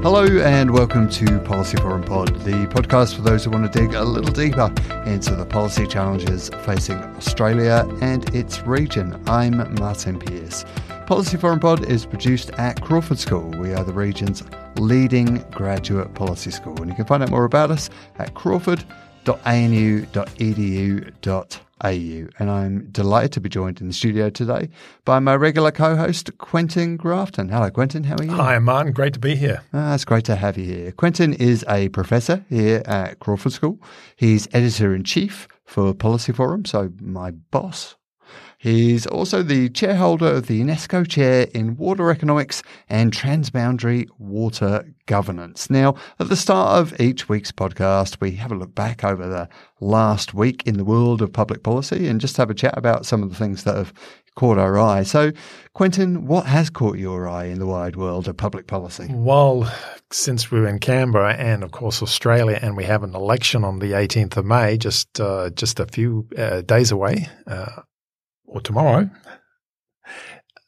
Hello and welcome to Policy Forum Pod, the podcast for those who want to dig a little deeper into the policy challenges facing Australia and its region. I'm Martin Pearce. Policy Forum Pod is produced at Crawford School. We are the region's leading graduate policy school, and you can find out more about us at crawford.anu.edu.au. And I'm delighted to be joined in the studio today by my regular co-host, Quentin Grafton. Hello, Quentin. How are you? Hi, Martin. Great to be here. It's great to have you here. Quentin is a professor here at Crawford School. He's editor-in-chief for Policy Forum, so my boss. He's also the chairholder of the UNESCO Chair in Water Economics and Transboundary Water Governance. Now, at the start of each week's podcast, we have a look back over the last week in the world of public policy and just have a chat about some of the things that have caught our eye. So, Quentin, what has caught your eye in the wide world of public policy? Well, since we're in Canberra and, of course, Australia, and we have an election on the 18th of May, just a few days away, or tomorrow,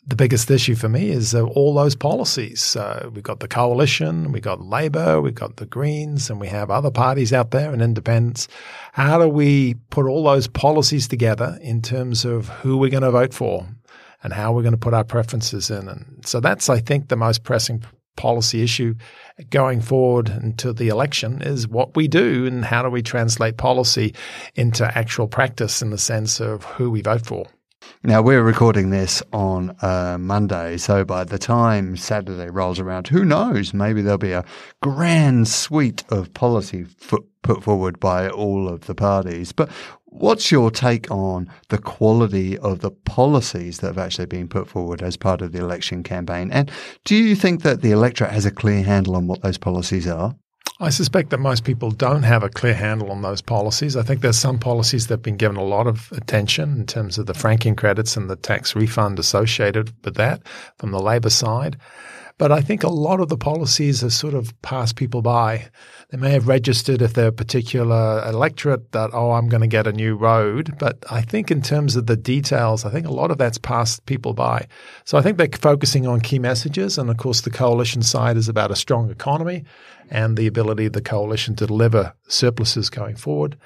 the biggest issue for me is all those policies. We've got the Coalition, we've got Labor, we've got the Greens, and we have other parties out there and independents. How do we put all those policies together in terms of who we're going to vote for and how we're going to put our preferences in? And so that's, I think, the most pressing policy issue going forward into the election is what we do and how do we translate policy into actual practice in the sense of who we vote for. Now, we're recording this on Monday, so by the time Saturday rolls around, who knows? Maybe there'll be a grand suite of policy put forward by all of the parties. But what's your take on the quality of the policies that have actually been put forward as part of the election campaign? And do you think that the electorate has a clear handle on what those policies are? I suspect that most people don't have a clear handle on those policies. I think there's some policies that have been given a lot of attention in terms of the franking credits and the tax refund associated with that from the Labor side. But I think a lot of the policies have sort of passed people by. They may have registered if they're a particular electorate that, oh, I'm going to get a new road. But I think in terms of the details, I think a lot of that's passed people by. So I think they're focusing on key messages. And, of course, the Coalition side is about a strong economy and the ability of the Coalition to deliver surpluses going forward.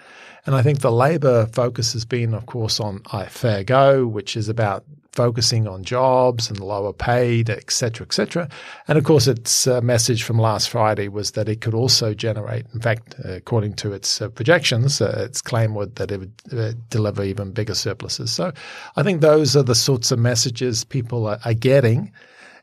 And I think the Labor focus has been, of course, on Fair Go, which is about focusing on jobs and lower paid, et cetera, et cetera. And, of course, its message from last Friday was that it could also generate, in fact, according to its projections, its claim was that it would deliver even bigger surpluses. So I think those are the sorts of messages people are getting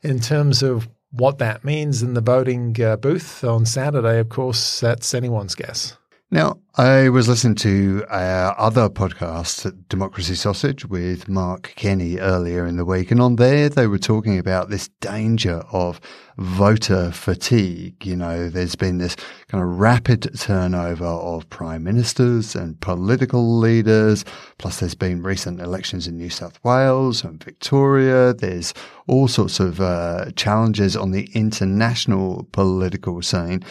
in terms of what that means in the voting booth on Saturday. Of course, that's anyone's guess. Now, I was listening to our other podcast, Democracy Sausage, with Mark Kenny earlier in the week. And on there, they were talking about this danger of voter fatigue. You know, there's been this kind of rapid turnover of prime ministers and political leaders. Plus, there's been recent elections in New South Wales and Victoria. There's all sorts of challenges on the international political scene.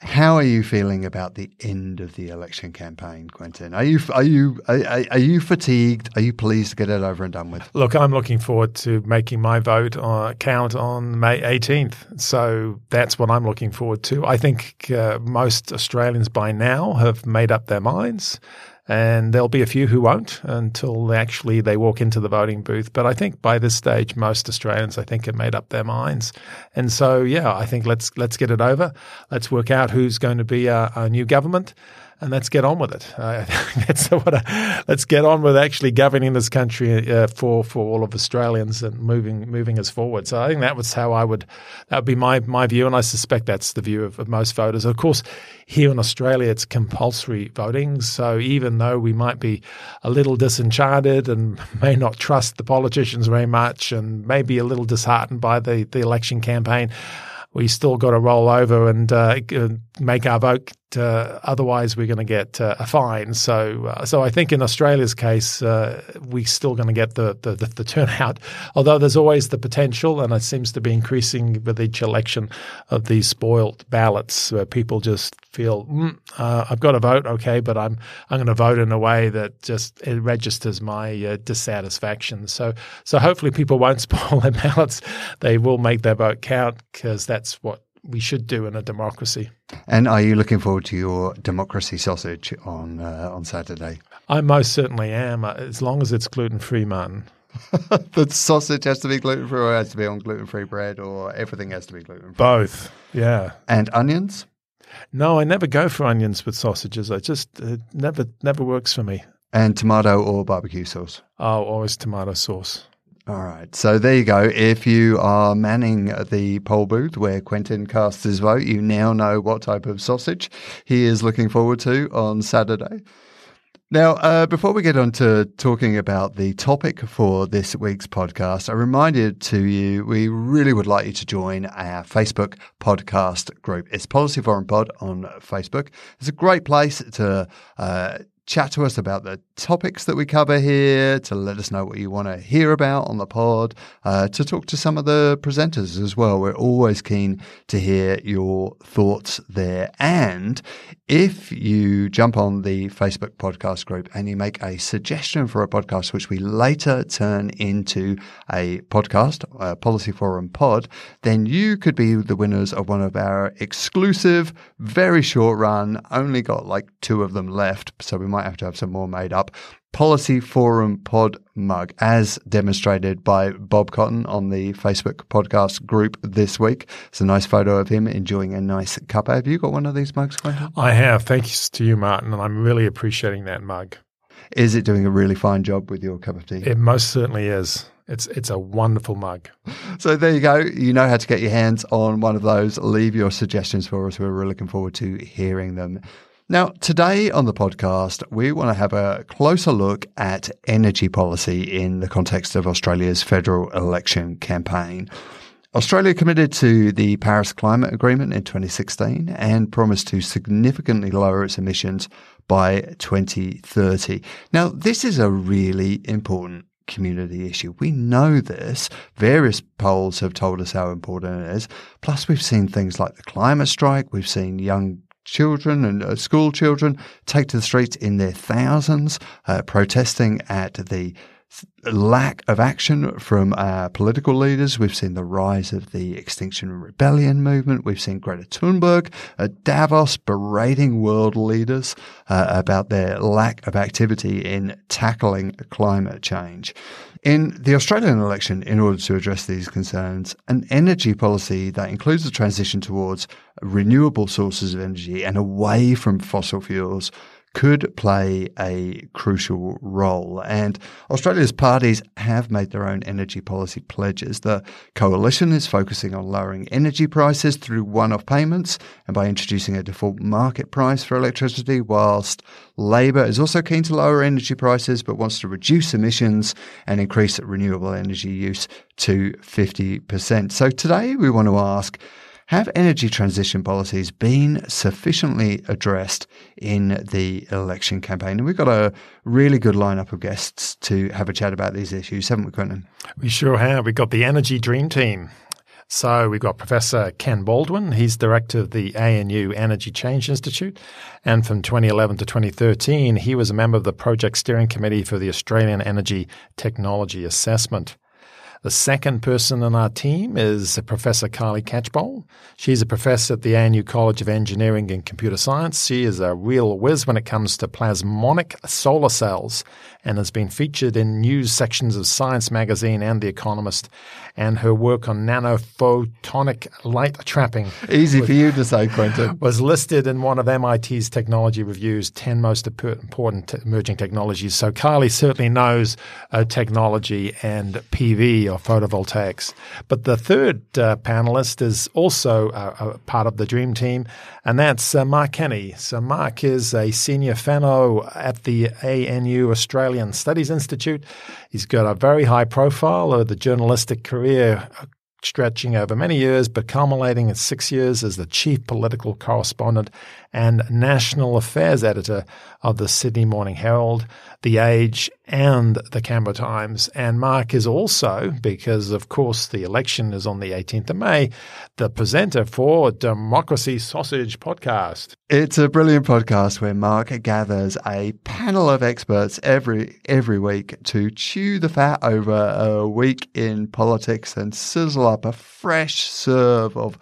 How are you feeling about the end of the election campaign, Quentin? Are you fatigued? Are you pleased to get it over and done with? Look, I'm looking forward to making my vote count on May 18th. So that's what I'm looking forward to. I think most Australians by now have made up their minds. And there'll be a few who won't until actually they walk into the voting booth. But I think by this stage, most Australians, I think, have made up their minds. And so, yeah, I think let's get it over. Let's work out who's going to be our new government. and let's get on with it. Let's get on with actually governing this country for all of Australians and moving us forward. So I think that was how that would be my view, and I suspect that's the view of most voters. Of course, here in Australia, it's compulsory voting. So even though we might be a little disenchanted and may not trust the politicians very much and maybe a little disheartened by the election campaign, we still got to roll over and make our vote. Otherwise, we're going to get a fine. So I think in Australia's case, we're still going to get the turnout. Although there's always the potential, and it seems to be increasing with each election, of these spoiled ballots, where people just feel, I've got to vote, okay, but I'm going to vote in a way that just it registers my dissatisfaction. So hopefully people won't spoil their ballots. They will make their vote count, because that's what we should do in a democracy. And are you looking forward to your democracy sausage on Saturday? I most certainly am, as long as it's gluten-free, Martin. The sausage has to be gluten-free, or it has to be on gluten-free bread, or everything has to be gluten-free? Both, yeah. And onions? No, I never go for onions with sausages. I just never works for me. And tomato or barbecue sauce? Oh, always tomato sauce. All right. So there you go. If you are manning the poll booth where Quentin casts his vote, you now know what type of sausage he is looking forward to on Saturday. Now, before we get on to talking about the topic for this week's podcast, a reminder to you, we really would like you to join our Facebook podcast group. It's Policy Forum Pod on Facebook. It's a great place to chat to us about the topics that we cover here, to let us know what you want to hear about on the pod, to talk to some of the presenters as well. We're always keen to hear your thoughts there. And if you jump on the Facebook podcast group and you make a suggestion for a podcast, which we later turn into a podcast, Policy Forum Pod, then you could be the winners of one of our exclusive, very short run, only got like 2 of them left, so we might have to have some more made up, Policy Forum Pod mug, as demonstrated by Bob Cotton on the Facebook podcast group this week. It's a nice photo of him enjoying a nice cuppa. Have you got one of these mugs, Quentin? I have. Thanks to you, Martin, and I'm really appreciating that mug. Is it doing a really fine job with your cup of tea? It most certainly is. It's a wonderful mug. So there you go. You know how to get your hands on one of those. Leave your suggestions for us. We're really looking forward to hearing them. Now, today on the podcast, we want to have a closer look at energy policy in the context of Australia's federal election campaign. Australia committed to the Paris Climate Agreement in 2016 and promised to significantly lower its emissions by 2030. Now, this is a really important community issue. We know this. Various polls have told us how important it is. Plus, we've seen things like the climate strike. We've seen young children and school children take to the streets in their thousands, protesting at the lack of action from our political leaders. We've seen the rise of the Extinction Rebellion movement. We've seen Greta Thunberg at Davos berating world leaders about their lack of activity in tackling climate change. In the Australian election, in order to address these concerns, an energy policy that includes the transition towards renewable sources of energy and away from fossil fuels could play a crucial role. And Australia's parties have made their own energy policy pledges. The coalition is focusing on lowering energy prices through one-off payments and by introducing a default market price for electricity, whilst Labor is also keen to lower energy prices but wants to reduce emissions and increase renewable energy use to 50%. So today we want to ask, have energy transition policies been sufficiently addressed in the election campaign? And we've got a really good lineup of guests to have a chat about these issues, haven't we, Quentin? We sure have. We've got the Energy Dream Team. So we've got Professor Ken Baldwin. He's director of the ANU Energy Change Institute. And from 2011 to 2013, he was a member of the Project Steering Committee for the Australian Energy Technology Assessment. The second person on our team is Professor Kylie Catchpole. She's a professor at the ANU College of Engineering and Computer Science. She is a real whiz when it comes to plasmonic solar cells and has been featured in news sections of Science magazine and The Economist, and her work on nanophotonic light trapping. Easy for you to say, Quentin. Was listed in one of MIT's Technology Review's 10 most important emerging technologies. So Kylie certainly knows technology and PV or photovoltaics. But the third panelist is also a part of the dream team, and that's Mark Kenny. So Mark is a senior fellow at the ANU Australian Studies Institute. He's got a very high profile of the journalistic career stretching over many years, but culminating in 6 years as the chief political correspondent and national affairs editor of the Sydney Morning Herald, The Age, and the Canberra Times. And Mark is also, because of course the election is on the 18th of May, the presenter for Democracy Sausage podcast. It's a brilliant podcast where Mark gathers a panel of experts every week to chew the fat over a week in politics and sizzle up a fresh serve of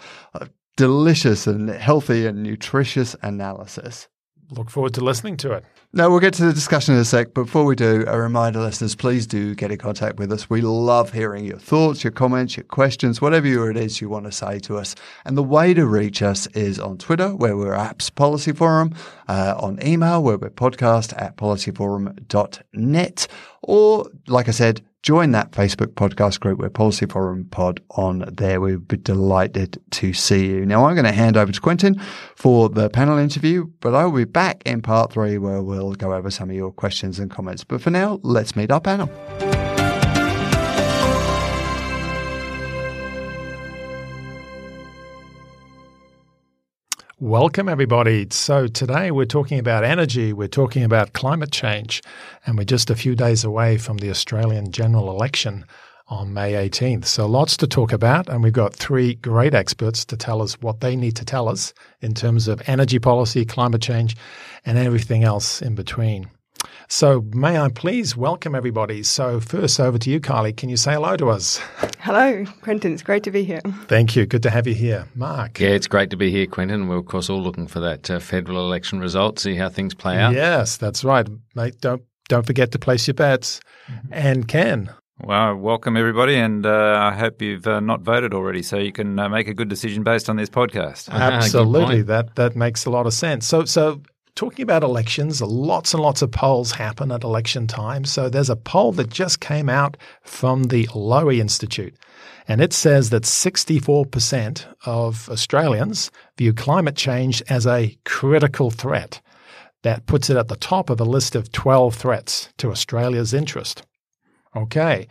delicious and healthy and nutritious analysis. Look forward to listening to it. Now, we'll get to the discussion in a sec. Before we do, a reminder, listeners, please do get in contact with us. We love hearing your thoughts, your comments, your questions, whatever it is you want to say to us. And the way to reach us is on Twitter, where we're @ Policy Forum, on email, where we're podcast@policyforum.net, or, like I said, join that Facebook podcast group with Policy Forum Pod on there. We'd be delighted to see you. Now, I'm going to hand over to Quentin for the panel interview, but I will be back in part 3 where we'll go over some of your questions and comments. But for now, let's meet our panel. Welcome, everybody. So today we're talking about energy, we're talking about climate change, and we're just a few days away from the Australian general election on May 18th. So lots to talk about, and we've got 3 great experts to tell us what they need to tell us in terms of energy policy, climate change, and everything else in between. So may I please welcome everybody. So first, over to you, Kylie. Can you say hello to us? Hello, Quentin. It's great to be here. Thank you. Good to have you here. Mark. Yeah, it's great to be here, Quentin. We're, of course, all looking for that federal election result, see how things play out. Yes, that's right. Mate, don't forget to place your bets. Mm-hmm. And Ken. Well, welcome, everybody, and I hope you've not voted already so you can make a good decision based on this podcast. Absolutely. That makes a lot of sense. So talking about elections, lots and lots of polls happen at election time. So there's a poll that just came out from the Lowy Institute, and it says that 64% of Australians view climate change as a critical threat. That puts it at the top of a list of 12 threats to Australia's interest. Okay.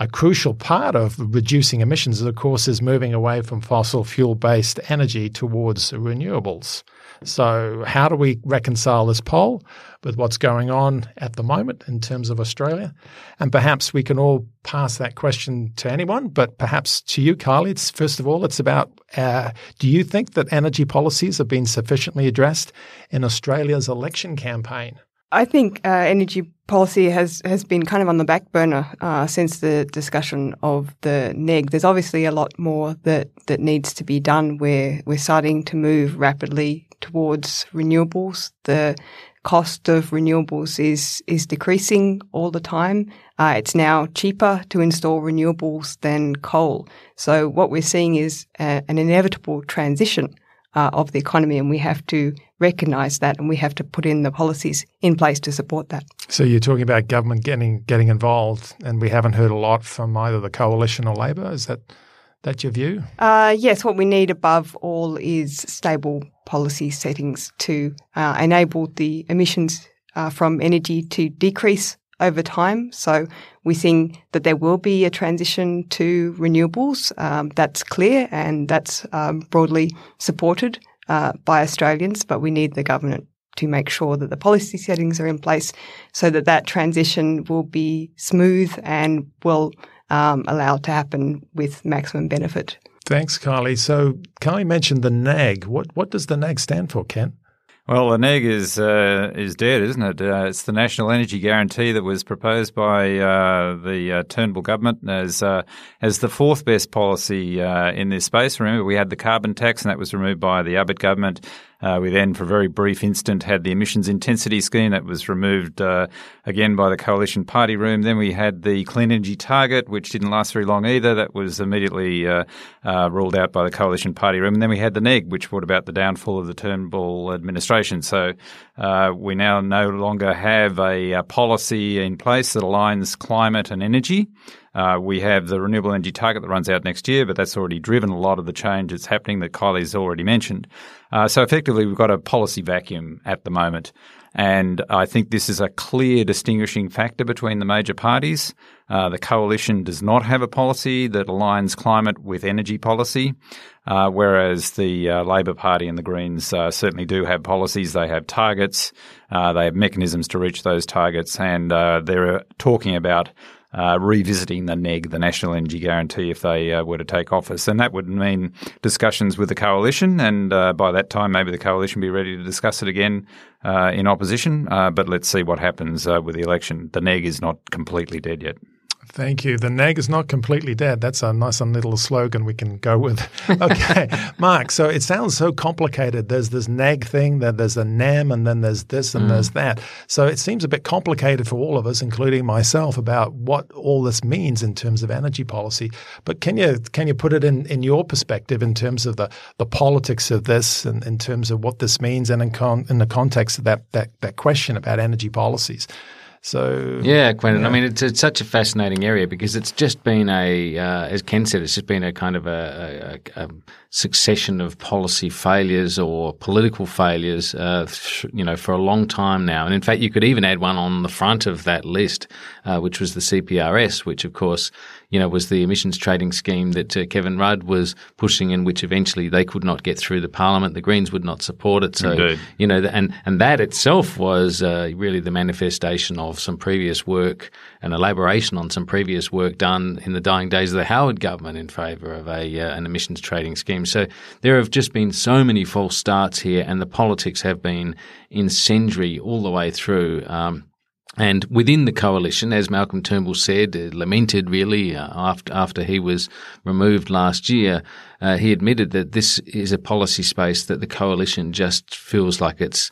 A crucial part of reducing emissions, of course, is moving away from fossil fuel-based energy towards renewables. So how do we reconcile this poll with what's going on at the moment in terms of Australia? And perhaps we can all pass that question to anyone, but perhaps to you, Kylie. First of all, it's about do you think that energy policies have been sufficiently addressed in Australia's election campaign? I think energy policy has been kind of on the back burner since the discussion of the NEG. There's obviously a lot more that needs to be done. We're starting to move rapidly towards renewables. The cost of renewables is decreasing all the time. It's now cheaper to install renewables than coal. So what we're seeing is an inevitable transition of the economy, and we have to recognise that, and we have to put in the policies in place to support that. So you're talking about government getting involved, and we haven't heard a lot from either the Coalition or Labor. Is that your view? Yes, what we need above all is stable policy settings to enable the emissions from energy to decrease over time. So we think that there will be a transition to renewables. That's clear, and that's broadly supported by Australians, but we need the government to make sure that the policy settings are in place so that transition will be smooth and will allow to happen with maximum benefit. Thanks, Kylie. So Kylie mentioned the NAG. What does the NAG stand for, Ken? Well, the NEG is dead, isn't it? It's the National Energy Guarantee that was proposed by the Turnbull government as the fourth best policy in this space. Remember, we had the carbon tax, and that was removed by the Abbott government. We then, for a very brief instant, had the Emissions Intensity Scheme that was removed again by the Coalition Party room. Then we had the Clean Energy Target, which didn't last very long either. That was immediately ruled out by the Coalition Party room. And then we had the NEG, which brought about the downfall of the Turnbull administration. So we now no longer have a policy in place that aligns climate and energy. We have the Renewable Energy Target that runs out next year, but that's already driven a lot of the change that's happening that Kylie's already mentioned. So effectively, we've got a policy vacuum at the moment. And I think this is a clear distinguishing factor between the major parties. The coalition does not have a policy that aligns climate with energy policy, whereas the Labor Party and the Greens certainly do have policies. They have targets. They have mechanisms to reach those targets. And they're talking about revisiting the NEG, the National Energy Guarantee, if they were to take office. And that would mean discussions with the coalition, and by that time maybe the coalition be ready to discuss it again in opposition. But let's see what happens with the election. The NEG is not completely dead yet. Thank you. The NEG is not completely dead. That's a nice little slogan we can go with. Okay, Mark, so it sounds so complicated. There's this NEG thing, there's the NAM, and then there's this and there's that. So it seems a bit complicated for all of us, including myself, about what all this means in terms of energy policy. But can you put it in your perspective in terms of the politics of this and in terms of what this means and in the context of that question about energy policies? So yeah, Quentin. Yeah. I mean, it's such a fascinating area because it's just been a, as Ken said, it's just been a kind of a succession of policy failures or political failures, for a long time now. And in fact, you could even add one on the front of that list, which was the CPRS, which of course, was the emissions trading scheme that Kevin Rudd was pushing, and which eventually they could not get through the Parliament. The Greens would not support it. So, indeed. And that itself was really the manifestation of some previous work and elaboration on some previous work done in the dying days of the Howard government in favour of an emissions trading scheme. So there have just been so many false starts here, and the politics have been incendiary all the way through. And within the coalition, as Malcolm Turnbull said, lamented really after he was removed last year, he admitted that this is a policy space that the coalition just feels like it's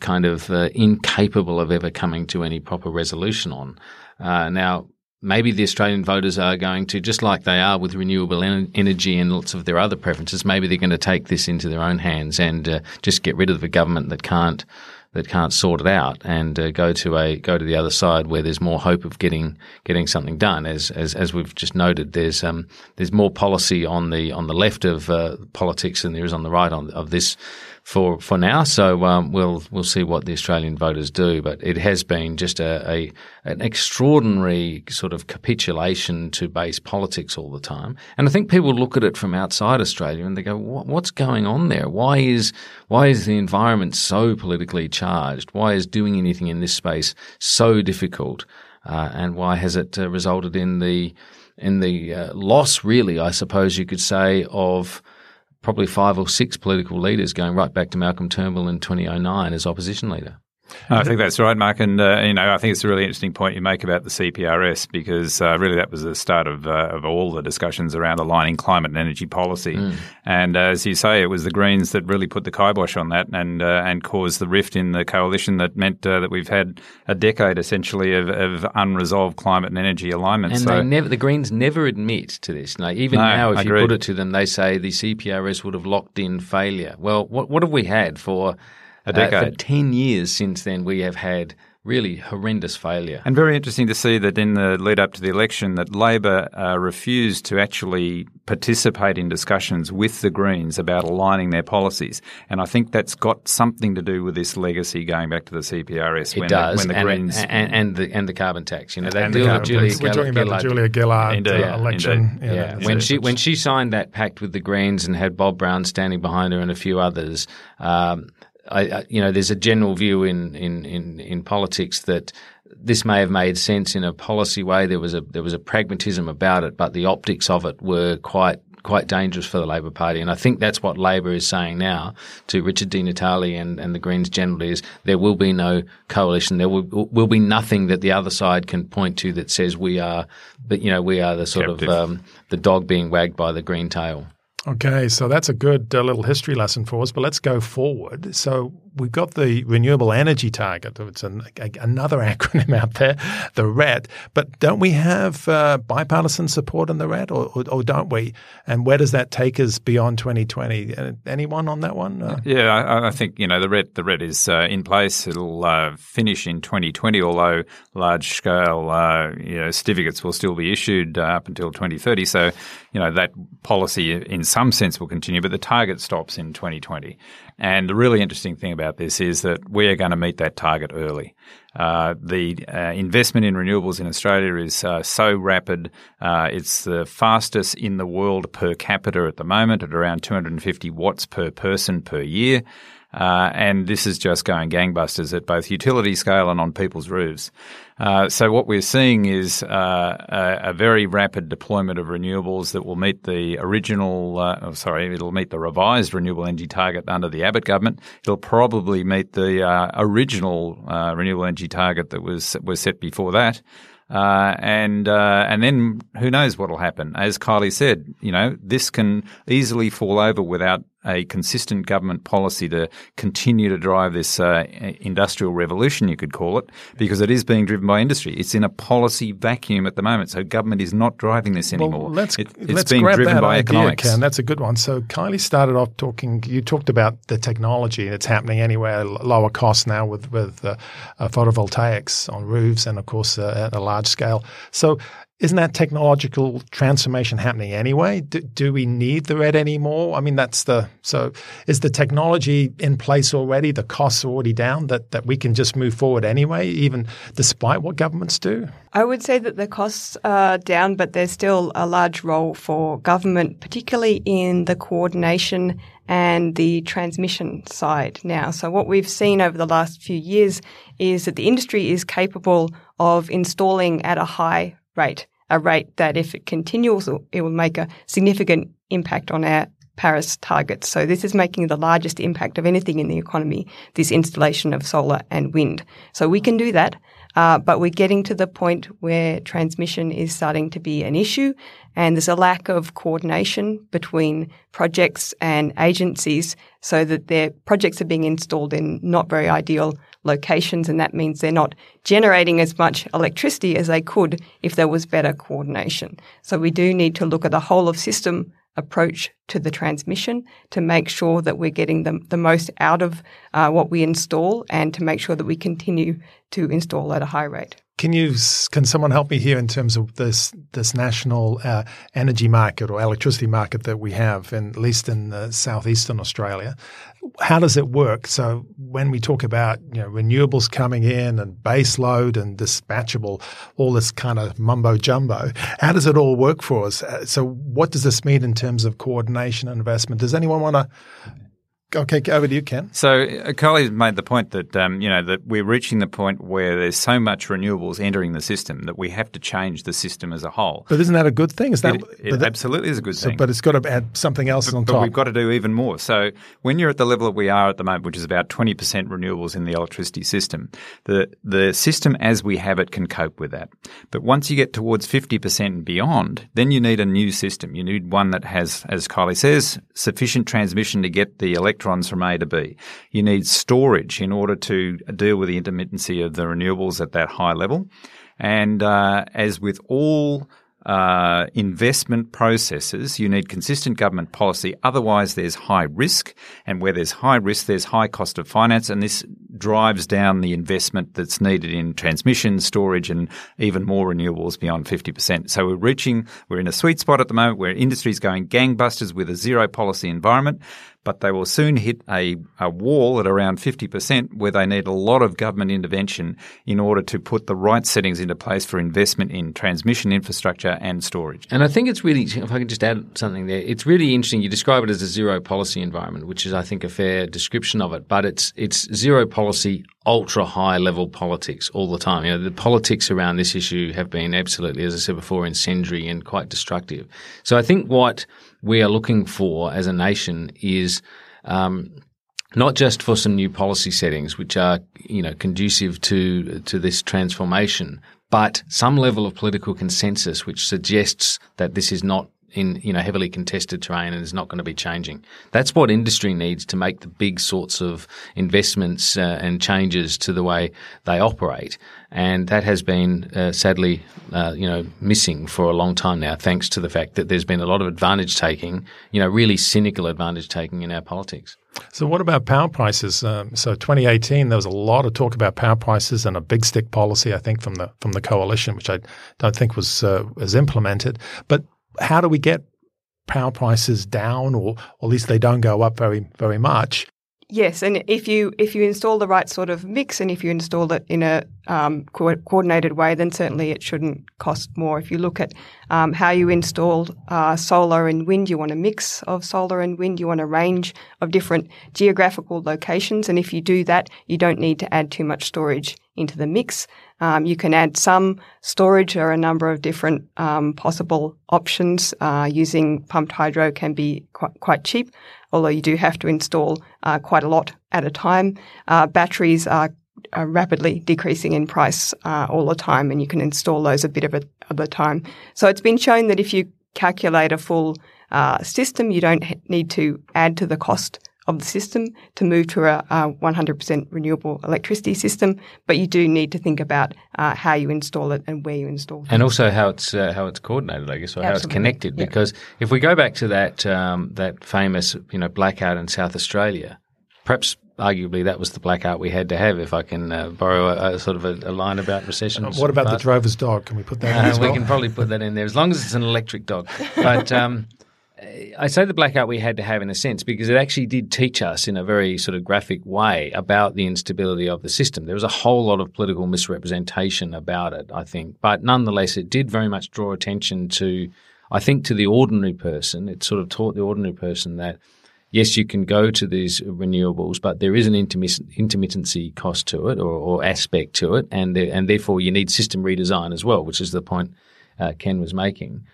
kind of incapable of ever coming to any proper resolution on. Now, maybe the Australian voters are going to, just like they are with renewable energy and lots of their other preferences, maybe they're going to take this into their own hands and just get rid of a government that can't sort it out and go to the other side where there's more hope of getting something done. As we've just noted, there's more policy on the left of politics than there is on the right of this for now. So we'll see what the Australian voters do. But it has been just an extraordinary sort of capitulation to base politics all the time. And I think people look at it from outside Australia and they go, what's going on there? Why is the environment so politically changed? Why is doing anything in this space so difficult, and why has it resulted in the loss, really, I suppose you could say, of probably 5 or 6 political leaders, going right back to Malcolm Turnbull in 2009 as opposition leader? I think that's right, Mark, and I think it's a really interesting point you make about the CPRS, because really that was the start of all the discussions around aligning climate and energy policy. And as you say, it was the Greens that really put the kibosh on that and caused the rift in the coalition that meant that we've had a decade essentially of unresolved climate and energy alignment. And so the Greens never admit to this. Now, now, if you put it to them, they say the CPRS would have locked in failure. Well, what have we had for? A decade. For 10 years since then, we have had really horrendous failure. And very interesting to see that in the lead up to the election that Labor refused to actually participate in discussions with the Greens about aligning their policies. And I think that's got something to do with this legacy going back to the CPRS. When the Greens... And the carbon tax. We're talking about the Julia Gillard election. When she signed that pact with the Greens and had Bob Brown standing behind her and a few others... there's a general view in politics that this may have made sense in a policy way. There was a pragmatism about it, but the optics of it were quite quite dangerous for the Labor Party. And I think that's what Labor is saying now to Richard Di Natale and the Greens generally is there will be no coalition. There will be nothing that the other side can point to that says we are, that, you know, we are the sort captive of the dog being wagged by the green tail. Okay, so that's a good little history lesson for us, but let's go forward. So we've got the Renewable Energy Target. It's another acronym out there, the RET. But don't we have bipartisan support in the RET, or don't we? And where does that take us beyond 2020? Anyone on that one? Yeah, I think, you know, the RET is in place. It'll finish in 2020, although large-scale certificates will still be issued up until 2030. So, you know, that policy in some sense will continue, but the target stops in 2020. And the really interesting thing about this is that we are going to meet that target early. The investment in renewables in Australia is so rapid. It's the fastest in the world per capita at the moment at around 250 watts per person per year. And this is just going gangbusters at both utility scale and on people's roofs. So what we're seeing is a very rapid deployment of renewables that will meet the original it'll meet the revised renewable energy target under the Abbott government. It'll probably meet the original renewable energy target that was set before that. And then who knows what will happen. As Kylie said, you know, this can easily fall over without a consistent government policy to continue to drive this industrial revolution, you could call it, because it is being driven by industry. It's in a policy vacuum at the moment, so government is not driving this anymore. Well, it's being driven by economics. Ken, that's a good one. So Kylie started off you talked about the technology, and it's happening anywhere, lower cost now with photovoltaics on roofs and, of course, at a large scale. So isn't that technological transformation happening anyway? Do we need the RET anymore? I mean, so is the technology in place already? The costs are already down that we can just move forward anyway, even despite what governments do? I would say that the costs are down, but there's still a large role for government, particularly in the coordination and the transmission side now. So what we've seen over the last few years is that the industry is capable of installing at a high rate, a rate that if it continues, it will make a significant impact on our Paris targets. So this is making the largest impact of anything in the economy, this installation of solar and wind. So we can do that, but we're getting to the point where transmission is starting to be an issue, and there's a lack of coordination between projects and agencies so that their projects are being installed in not very ideal locations, and that means they're not generating as much electricity as they could if there was better coordination. So we do need to look at the whole of system approach to the transmission to make sure that we're getting the most out of what we install and to make sure that we continue to install at a high rate. Can someone help me here in terms of this national energy market or electricity market that we have, at least in southeastern Australia? How does it work? So when we talk about renewables coming in and base load and dispatchable, all this kind of mumbo jumbo, how does it all work for us? So what does this mean in terms of coordination and investment? Does anyone want to? Okay, over to you, Ken. So Kylie's made the point that that we're reaching the point where there's so much renewables entering the system that we have to change the system as a whole. But isn't that a good thing? It absolutely is a good thing. But it's got to add something else on top. But we've got to do even more. So when you're at the level that we are at the moment, which is about 20% renewables in the electricity system, the system as we have it can cope with that. But once you get towards 50% and beyond, then you need a new system. You need one that has, as Kylie says, sufficient transmission to get the electrons from A to B. You need storage in order to deal with the intermittency of the renewables at that high level. And as with all investment processes, you need consistent government policy. Otherwise, there's high risk. And where there's high risk, there's high cost of finance. And this drives down the investment that's needed in transmission, storage, and even more renewables beyond 50%. So we're in a sweet spot at the moment where industry's going gangbusters with a zero policy environment, but they will soon hit a wall at around 50% where they need a lot of government intervention in order to put the right settings into place for investment in transmission infrastructure and storage. And I think it's really, if I can just add something there, it's really interesting. You describe it as a zero policy environment, which is, I think, a fair description of it, but it's zero policy, ultra high level politics all the time. The politics around this issue have been absolutely, as I said before, incendiary and quite destructive. So I think what we are looking for as a nation is not just for some new policy settings, which are, you know, conducive to this transformation, but some level of political consensus which suggests that this is not in, you know, heavily contested terrain and is not going to be changing. That's what industry needs to make the big sorts of investments and changes to the way they operate. And that has been sadly, you know, missing for a long time now, thanks to the fact that there's been a lot of advantage taking, you know, really cynical advantage taking in our politics. So what about power prices? So 2018, there was a lot of talk about power prices and a big stick policy, I think, from the coalition, which I don't think was implemented. But how do we get power prices down, or at least they don't go up very, very much? Yes, and if you install the right sort of mix, and if you install it in a coordinated way, then certainly it shouldn't cost more. If you look at how you install solar and wind, you want a mix of solar and wind, you want a range of different geographical locations, and if you do that, you don't need to add too much storage into the mix. You can add some storage or a number of different possible options. Using pumped hydro can be quite cheap, although you do have to install quite a lot at a time. Batteries are rapidly decreasing in price all the time, and you can install those a bit of a time. So it's been shown that if you calculate a full system, you don't need to add to the cost of the system to move to a 100% renewable electricity system, but you do need to think about how you install it and where you install it. And also how it's coordinated, I guess, or how it's connected. Yep. Because if we go back to that famous, you know, blackout in South Australia, perhaps arguably that was the blackout we had to have, if I can borrow a sort of a line about recession. What about the drover's dog? Can we put that in as well? We can probably put that in there, as long as it's an electric dog. But I say the blackout we had to have in a sense because it actually did teach us in a very sort of graphic way about the instability of the system. There was a whole lot of political misrepresentation about it, I think. But nonetheless, it did very much draw attention to, I think, to the ordinary person. It sort of taught the ordinary person that, yes, you can go to these renewables, but there is an intermittency cost to it or aspect to it, and therefore you need system redesign as well, which is the point Ken was making.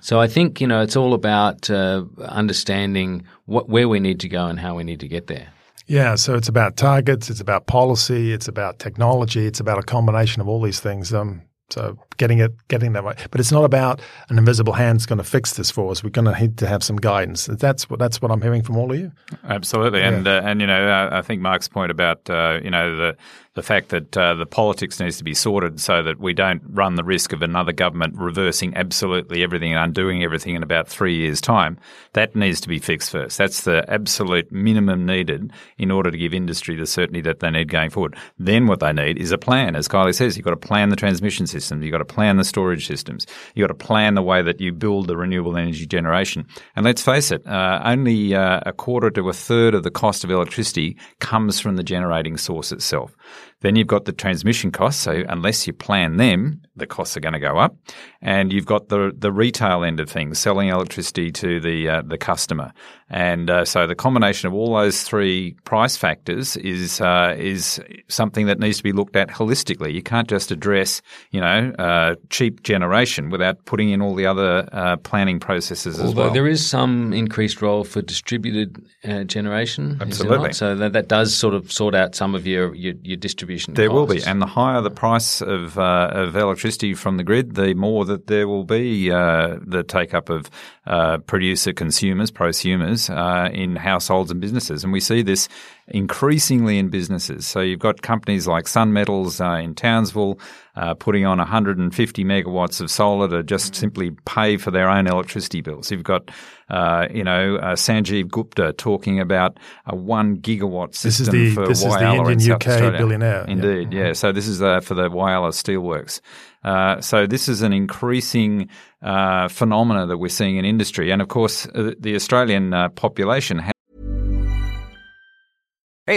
So I think, you know, it's all about understanding where we need to go and how we need to get there. Yeah, so it's about targets, it's about policy, it's about technology, it's about a combination of all these things. So getting that way, but it's not about an invisible hand's going to fix this for us. We're going to need to have some guidance. That's what I'm hearing from all of you. Absolutely, yeah. And you know, I think Mark's point about you know the fact that the politics needs to be sorted so that we don't run the risk of another government reversing absolutely everything and undoing everything in about 3 years' time. That needs to be fixed first. That's the absolute minimum needed in order to give industry the certainty that they need going forward. Then what they need is a plan. As Kylie says, you've got to plan the transmission system. You've got to plan the storage systems. You've got to plan the way that you build the renewable energy generation. And let's face it, only a quarter to a third of the cost of electricity comes from the generating source itself. Then you've got the transmission costs. So unless you plan them, the costs are going to go up. And you've got the retail end of things, selling electricity to the customer. And so the combination of all those three price factors is something that needs to be looked at holistically. You can't just address, you know, cheap generation without putting in all the other planning processes as well. Although there is some increased role for distributed generation. Absolutely. So that does sort of sort out some of your distribution costs. There will be. And the higher the price of electricity from the grid, the more that there will be the take-up of prosumers, in households and businesses. And we see this increasingly in businesses. So you've got companies like Sun Metals in Townsville putting on 150 megawatts of solar to just simply pay for their own electricity bills. You've got, Sanjeev Gupta talking about a 1 gigawatt system for Whyalla in South Australia. This is the Indian UK billionaire. Indeed, yeah. So this is for the Whyalla Steelworks. So this is an increasing phenomena that we're seeing in industry. And, of course, the Australian population has... Hey,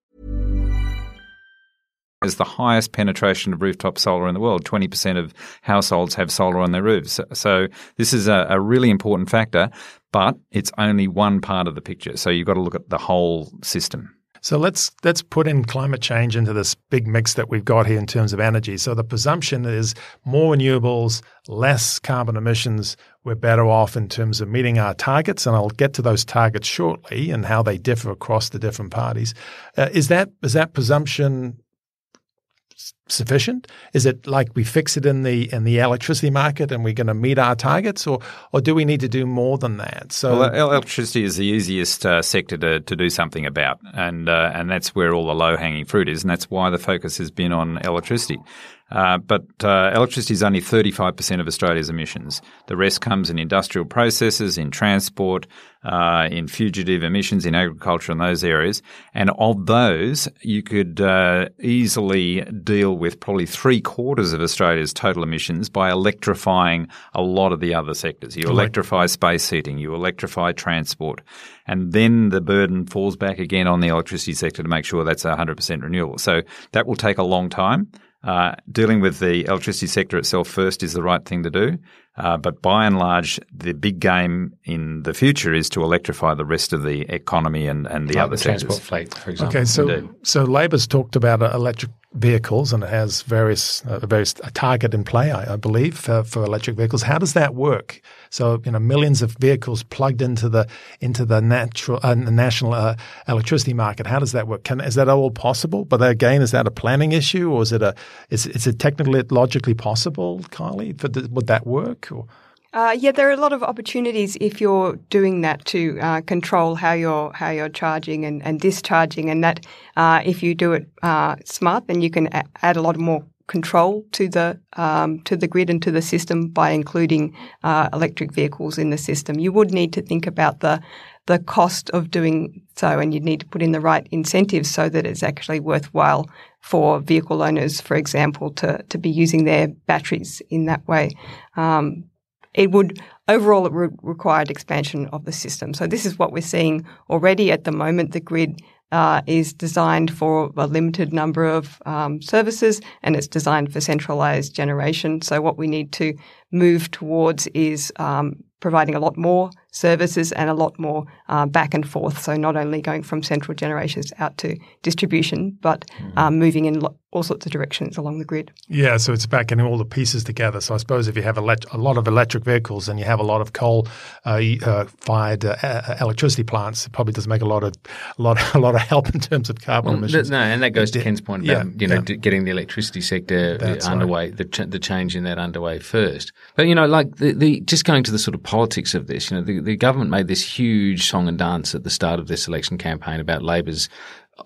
Is the highest penetration of rooftop solar in the world. 20% of households have solar on their roofs. So this is a really important factor, but it's only one part of the picture. So you've got to look at the whole system. So let's put in climate change into this big mix that we've got here in terms of energy. So the presumption is more renewables, less carbon emissions. We're better off in terms of meeting our targets, and I'll get to those targets shortly and how they differ across the different parties. Is that presumption sufficient? Is it like we fix it in the electricity market and we're going to meet our targets, or do we need to do more than that? So electricity is the easiest sector to do something about, and that's where all the low hanging fruit is, and that's why the focus has been on electricity. But electricity is only 35% of Australia's emissions. The rest comes in industrial processes, in transport, in fugitive emissions, in agriculture, and those areas. And of those, you could easily deal with probably 3/4 of Australia's total emissions by electrifying a lot of the other sectors. You electrify space heating, you electrify transport, and then the burden falls back again on the electricity sector to make sure that's 100% renewable. So that will take a long time. Dealing with the electricity sector itself first is the right thing to do. But by and large, the big game in the future is to electrify the rest of the economy and the other sectors. Transport fleet, for example. Okay, so Labor's talked about electric vehicles, and it has various target in play, I believe, for electric vehicles. How does that work? So millions of vehicles plugged into the national electricity market. How does that work? Is that all possible? But again, is that a planning issue, or is it technically logically possible, Kylie? Would that work? Cool. Yeah, there are a lot of opportunities if you're doing that to control how you're charging and discharging, and that if you do it smart, then you can add a lot more control to the grid and to the system by including electric vehicles in the system. You would need to think about the cost of doing so, and you'd need to put in the right incentives so that it's actually worthwhile for vehicle owners, for example, to be using their batteries in that way. It would require expansion of the system. So this is what we're seeing already at the moment. The grid is designed for a limited number of services, and it's designed for centralised generation. So what we need to move towards is providing a lot more services and a lot more back and forth. So not only going from central generations out to distribution, but moving in all sorts of directions along the grid. Yeah, so it's about getting all the pieces together. So I suppose if you have a lot of electric vehicles and you have a lot of coal-fired electricity plants, it probably doesn't make a lot of help in terms of carbon emissions. No, and that goes to Ken's point about getting the electricity sector underway, right. the change in that underway first. But just going to the sort of politics of this, the government made this huge song and dance at the start of this election campaign about Labor's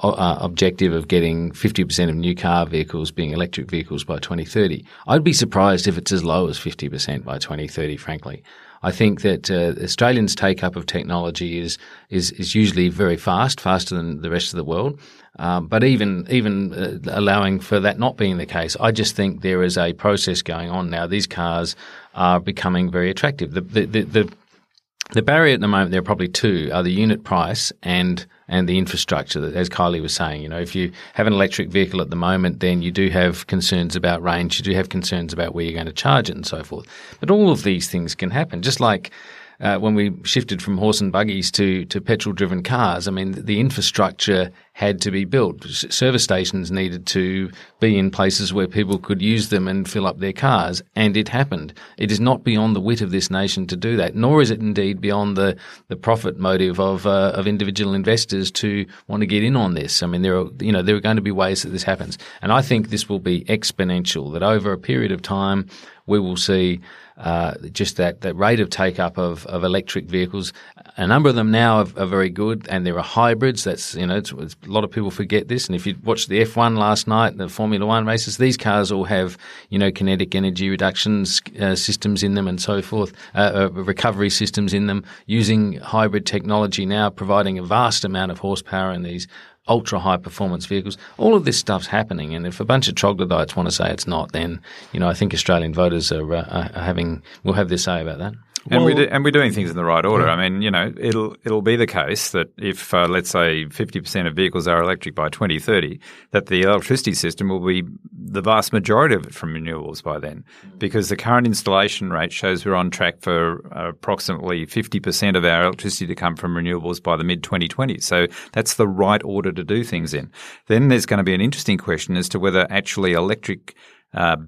objective of getting 50% of new car vehicles being electric vehicles by 2030. I'd be surprised if it's as low as 50% by 2030, frankly. I think that Australians' take-up of technology is usually very fast, faster than the rest of the world. But even allowing for that not being the case, I just think there is a process going on now. These cars are becoming very attractive. The barrier at the moment, there are probably two, are the unit price and the infrastructure. As Kylie was saying, if you have an electric vehicle at the moment, then you do have concerns about range, you do have concerns about where you're going to charge it and so forth. But all of these things can happen, just like when we shifted from horse and buggies to petrol-driven cars. The infrastructure had to be built. Service stations needed to be in places where people could use them and fill up their cars, and it happened. It is not beyond the wit of this nation to do that, nor is it indeed beyond the profit motive of individual investors to want to get in on this. There are going to be ways that this happens, and I think this will be exponential, that over a period of time we will see just that rate of take-up of electric vehicles. A number of them now are very good, and there are hybrids. That's, you know, it's, a lot of people forget this. And if you watched the F1 last night, the Formula One races, these cars all have, you know, kinetic energy reductions systems in them and so forth, recovery systems in them, using hybrid technology now, providing a vast amount of horsepower in these ultra-high performance vehicles. All of this stuff's happening, and if a bunch of troglodytes want to say it's not, then, you know, I think Australian voters will have their say about that. And well, we're doing things in the right order. Yeah. I mean, you know, it'll be the case that if, let's say, 50% of vehicles are electric by 2030, that the electricity system will be the vast majority of it from renewables by then, because the current installation rate shows we're on track for approximately 50% of our electricity to come from renewables by the mid-2020s. So that's the right order to do things in. Then there's going to be an interesting question as to whether actually electric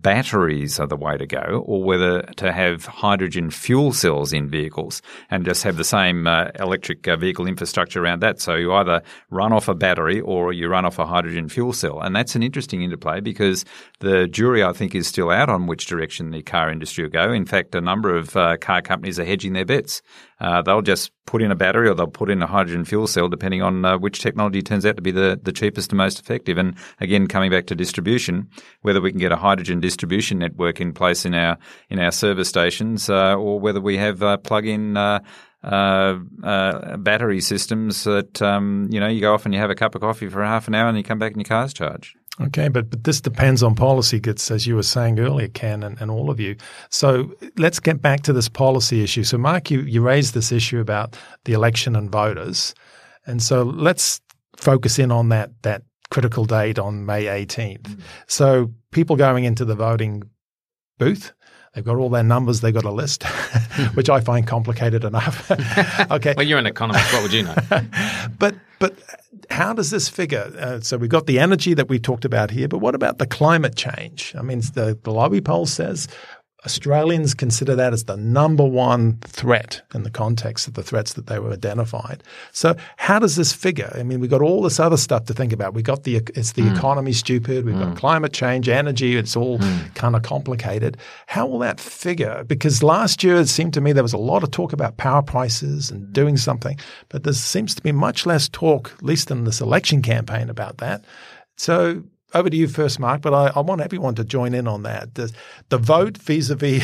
batteries are the way to go, or whether to have hydrogen fuel cells in vehicles and just have the same electric vehicle infrastructure around that. So you either run off a battery or you run off a hydrogen fuel cell. And that's an interesting interplay, because the jury, I think, is still out on which direction the car industry will go. In fact, a number of car companies are hedging their bets. They'll just put in a battery or they'll put in a hydrogen fuel cell, depending on which technology turns out to be the cheapest and most effective. And again, coming back to distribution, whether we can get a hydrogen distribution network in place in our service stations, or whether we have plug-in battery systems that, you know, you go off and you have a cup of coffee for half an hour and you come back and your car's charged. Okay, but this depends on policy, as you were saying earlier, Ken, and all of you. So let's get back to this policy issue. So, Mark, you raised this issue about the election and voters. And so let's focus in on that critical date on May 18th. Mm-hmm. So people going into the voting booth, they've got all their numbers, they've got a list, which I find complicated enough. Okay. Well, you're an economist. What would you know? But how does this figure? So we've got the energy that we talked about here, but what about the climate change? I mean, the Lowy poll says Australians consider that as the number one threat in the context of the threats that they were identified. So how does this figure? I mean, we've got all this other stuff to think about. We've got the economy stupid. We've got climate change, energy. It's all kind of complicated. How will that figure? Because last year it seemed to me there was a lot of talk about power prices and doing something, but there seems to be much less talk, at least in this election campaign, about that. So over to you first, Mark, but I want everyone to join in on that. The vote vis-a-vis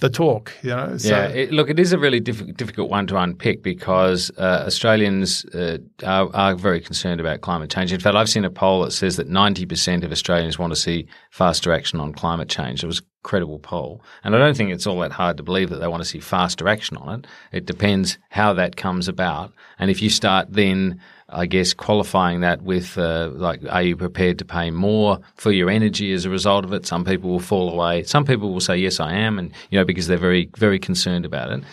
the talk, you know. So. Yeah, it is a really difficult one to unpick, because Australians are very concerned about climate change. In fact, I've seen a poll that says that 90% of Australians want to see faster action on climate change. It was credible poll. And I don't think it's all that hard to believe that they want to see faster action on it. It depends how that comes about. And if you start then, I guess, qualifying that with are you prepared to pay more for your energy as a result of it? Some people will fall away. Some people will say, yes, I am, and, you know, because they're very, very concerned about it.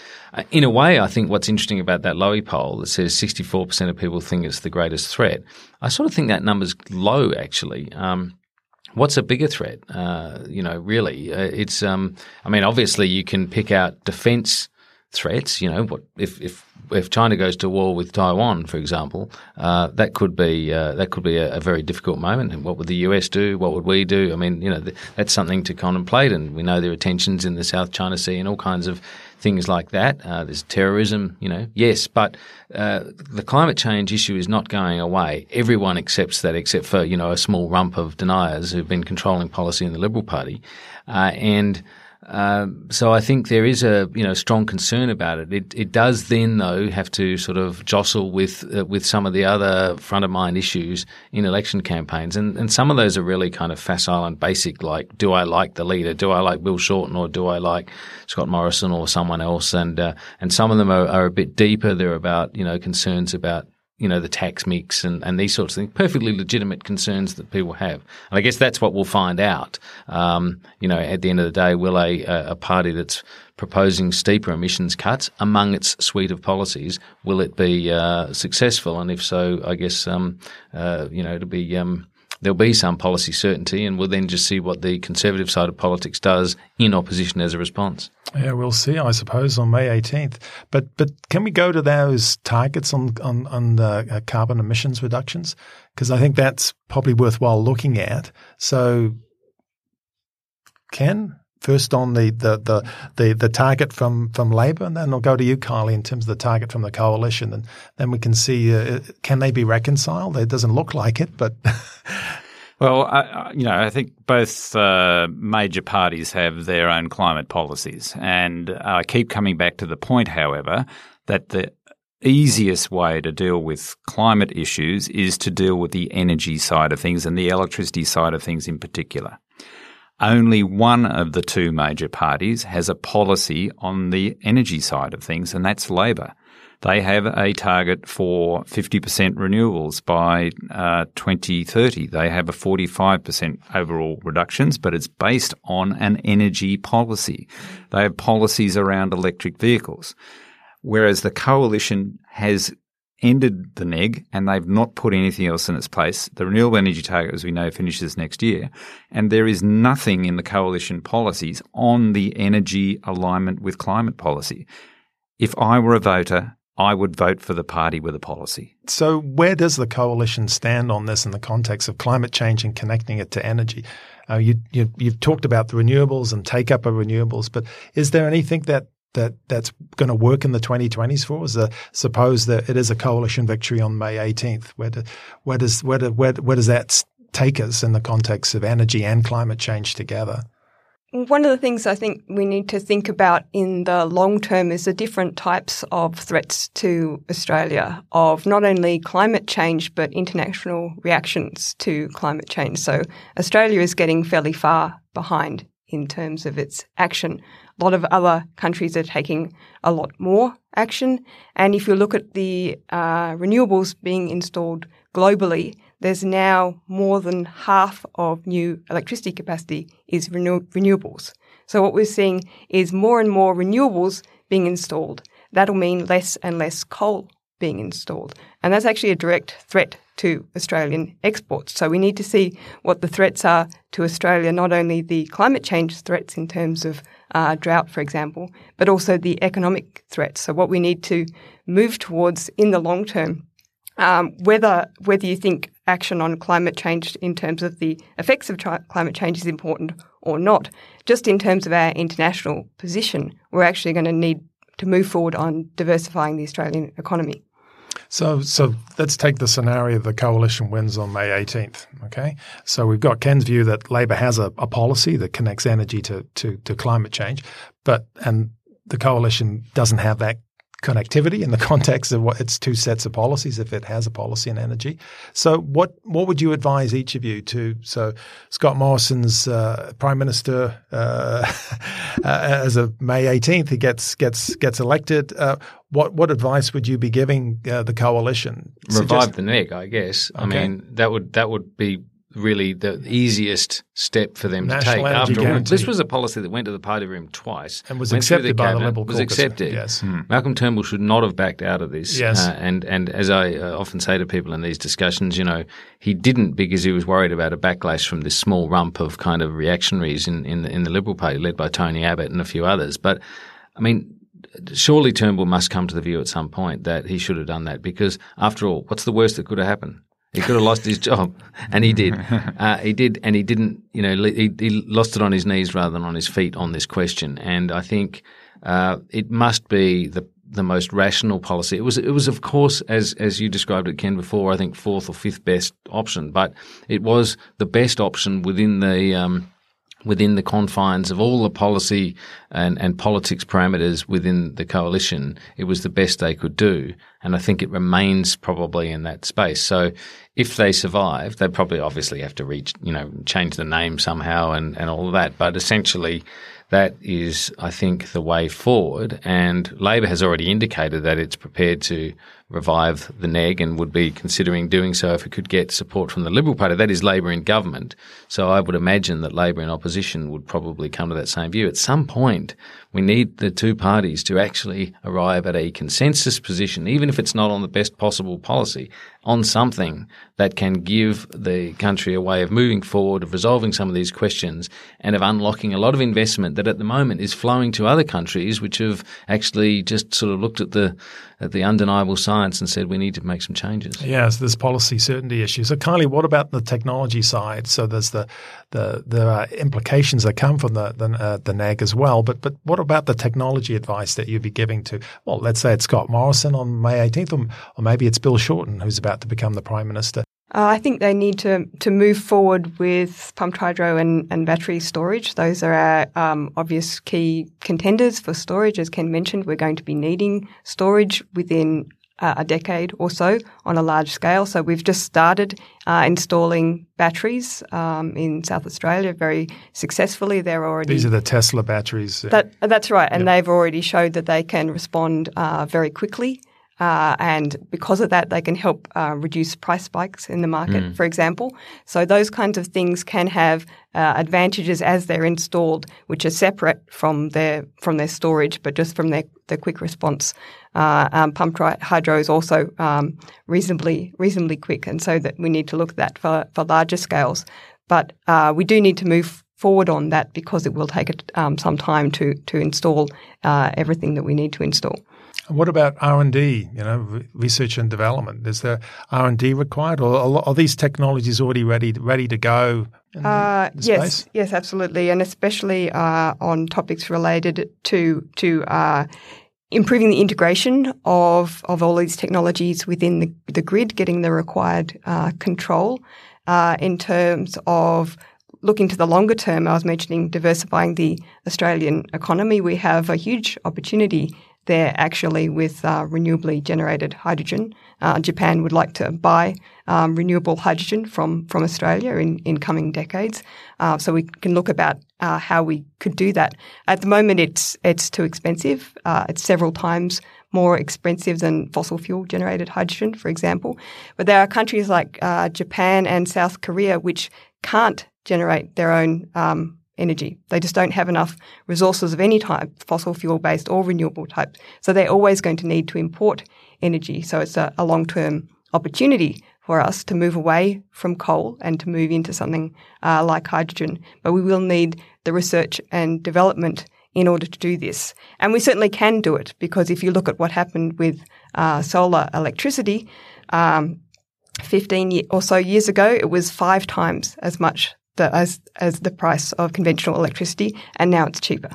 In a way, I think what's interesting about that Lowy poll that says 64% of people think it's the greatest threat, I sort of think that number's low, actually. What's a bigger threat? Really, it's. I mean, obviously, you can pick out defence threats. You know, what if China goes to war with Taiwan, for example, that could be a very difficult moment. And what would the US do? What would we do? I mean, you know, that's something to contemplate. And we know there are tensions in the South China Sea and all kinds of things like that. There's terrorism, you know. Yes, but the climate change issue is not going away. Everyone accepts that, except for, you know, a small rump of deniers who've been controlling policy in the Liberal Party. So I think there is a, you know, strong concern about it. It does then, though, have to sort of jostle with some of the other front of mind issues in election campaigns, and some of those are really kind of facile and basic, like, do I like the leader? Do I like Bill Shorten, or do I like Scott Morrison or someone else? And some of them are a bit deeper. They're about, you know, concerns about, you know, the tax mix and these sorts of things, perfectly legitimate concerns that people have. And I guess that's what we'll find out, you know, at the end of the day, will a party that's proposing steeper emissions cuts among its suite of policies, will it be successful? And if so, I guess, you know, it'll be there'll be some policy certainty, and we'll then just see what the conservative side of politics does in opposition as a response. Yeah, we'll see, I suppose, on May 18th. But can we go to those targets on the carbon emissions reductions? Because I think that's probably worthwhile looking at. So, Ken? first on the target from Labor, and then I'll go to you, Kylie, in terms of the target from the coalition, and then we can see can they be reconciled? It doesn't look like it, but. Well, I think both major parties have their own climate policies, and I keep coming back to the point, however, that the easiest way to deal with climate issues is to deal with the energy side of things and the electricity side of things in particular. Only one of the two major parties has a policy on the energy side of things, and that's Labor. They have a target for 50% renewables by 2030. They have a 45% overall reductions, but it's based on an energy policy. They have policies around electric vehicles, whereas the coalition has ended the neg and they've not put anything else in its place. The Renewable Energy Target, as we know, finishes next year, and there is nothing in the coalition policies on the energy alignment with climate policy. If I were a voter, I would vote for the party with a policy. So where does the coalition stand on this in the context of climate change and connecting it to energy? You've talked about the renewables and take-up of renewables, but is there anything that's going to work in the 2020s for us? Suppose that it is a coalition victory on May 18th. Where does that take us in the context of energy and climate change together? One of the things I think we need to think about in the long term is the different types of threats to Australia of not only climate change but international reactions to climate change. So Australia is getting fairly far behind in terms of its action. A lot of other countries are taking a lot more action. And if you look at the renewables being installed globally, there's now more than half of new electricity capacity is renewables. So what we're seeing is more and more renewables being installed. That'll mean less and less coal being installed. And that's actually a direct threat to Australian exports. So we need to see what the threats are to Australia, not only the climate change threats in terms of drought, for example, but also the economic threats. So what we need to move towards in the long term, whether you think action on climate change in terms of the effects of climate change is important or not. Just in terms of our international position, we're actually going to need to move forward on diversifying the Australian economy. So let's take the scenario the coalition wins on May 18th, okay? So we've got Ken's view that Labor has a policy that connects energy to climate change, and the coalition doesn't have that connectivity in the context of what its two sets of policies, if it has a policy in energy. So what would you advise each of you to? So Scott Morrison's Prime Minister as of May 18th, he gets elected. What advice would you be giving the coalition? Revive the neg, I guess. Okay. I mean, that would be really the easiest step for them to take. After all, this was a policy that went to the party room twice and was accepted by the Liberal caucus. Was accepted. Yes. Malcolm Turnbull should not have backed out of this. Yes. And as I often say to people in these discussions, he didn't because he was worried about a backlash from this small rump of kind of reactionaries in the Liberal Party led by Tony Abbott and a few others. But I mean, surely Turnbull must come to the view at some point that he should have done that, because after all, what's the worst that could have happened? He could have lost his job, and he did. And he didn't. He lost it on his knees rather than on his feet on this question. And I think it must be the most rational policy. It was, of course, as you described it, Ken, before. I think fourth or fifth best option, but it was the best option within the. Within the confines of all the policy and politics parameters within the coalition, it was the best they could do. And I think it remains probably in that space. So if they survive, they probably obviously have to change the name somehow and all of that. But essentially, that is, I think, the way forward. And Labor has already indicated that it's prepared to revive the neg and would be considering doing so if it could get support from the Liberal Party. That is Labor in government. So I would imagine that Labor in opposition would probably come to that same view. At some point, We need the two parties to actually arrive at a consensus position, even if it's not on the best possible policy, on something that can give the country a way of moving forward, of resolving some of these questions, and of unlocking a lot of investment that at the moment is flowing to other countries which have actually just sort of looked at the undeniable science and said we need to make some changes. Yeah, so there's policy certainty issues. So Kylie, what about the technology side? So there's the implications that come from the NAG as well, but what about the technology advice that you'd be giving to, well, let's say it's Scott Morrison on May 18th, or maybe it's Bill Shorten, who's about to become the Prime Minister? I think they need to move forward with pumped hydro and battery storage. Those are our obvious key contenders for storage. As Ken mentioned, we're going to be needing storage within a decade or so on a large scale. So we've just started installing batteries in South Australia very successfully. They're already... These are the Tesla batteries. That's right. And They've already showed that they can respond very quickly. And because of that, they can help reduce price spikes in the market, for example. So those kinds of things can have advantages as they're installed, which are separate from their storage, but just from their quick response. Pumped hydro is also reasonably quick, and so that we need to look at that for larger scales. But we do need to move forward on that because it will take some time to install everything that we need to install. And what about R&D, research and development? Is there R&D required, or are these technologies already ready to go in the space? Yes, absolutely, and especially on topics related to improving the integration of all these technologies within the grid, getting the required control in terms of looking to the longer term. I was mentioning diversifying the Australian economy. We have a huge opportunity there actually with renewably generated hydrogen. Japan would like to buy renewable hydrogen from Australia in coming decades. So we can look about how we could do that. At the moment, it's too expensive. It's several times more expensive than fossil fuel generated hydrogen, for example. But there are countries like Japan and South Korea which can't generate their own energy. They just don't have enough resources of any type, fossil fuel-based or renewable type. So they're always going to need to import energy. So it's a long-term opportunity for us to move away from coal and to move into something like hydrogen. But we will need the research and development in order to do this. And we certainly can do it, because if you look at what happened with solar electricity, 15 or so years ago, it was 5 times as much as the price of conventional electricity, and now it's cheaper.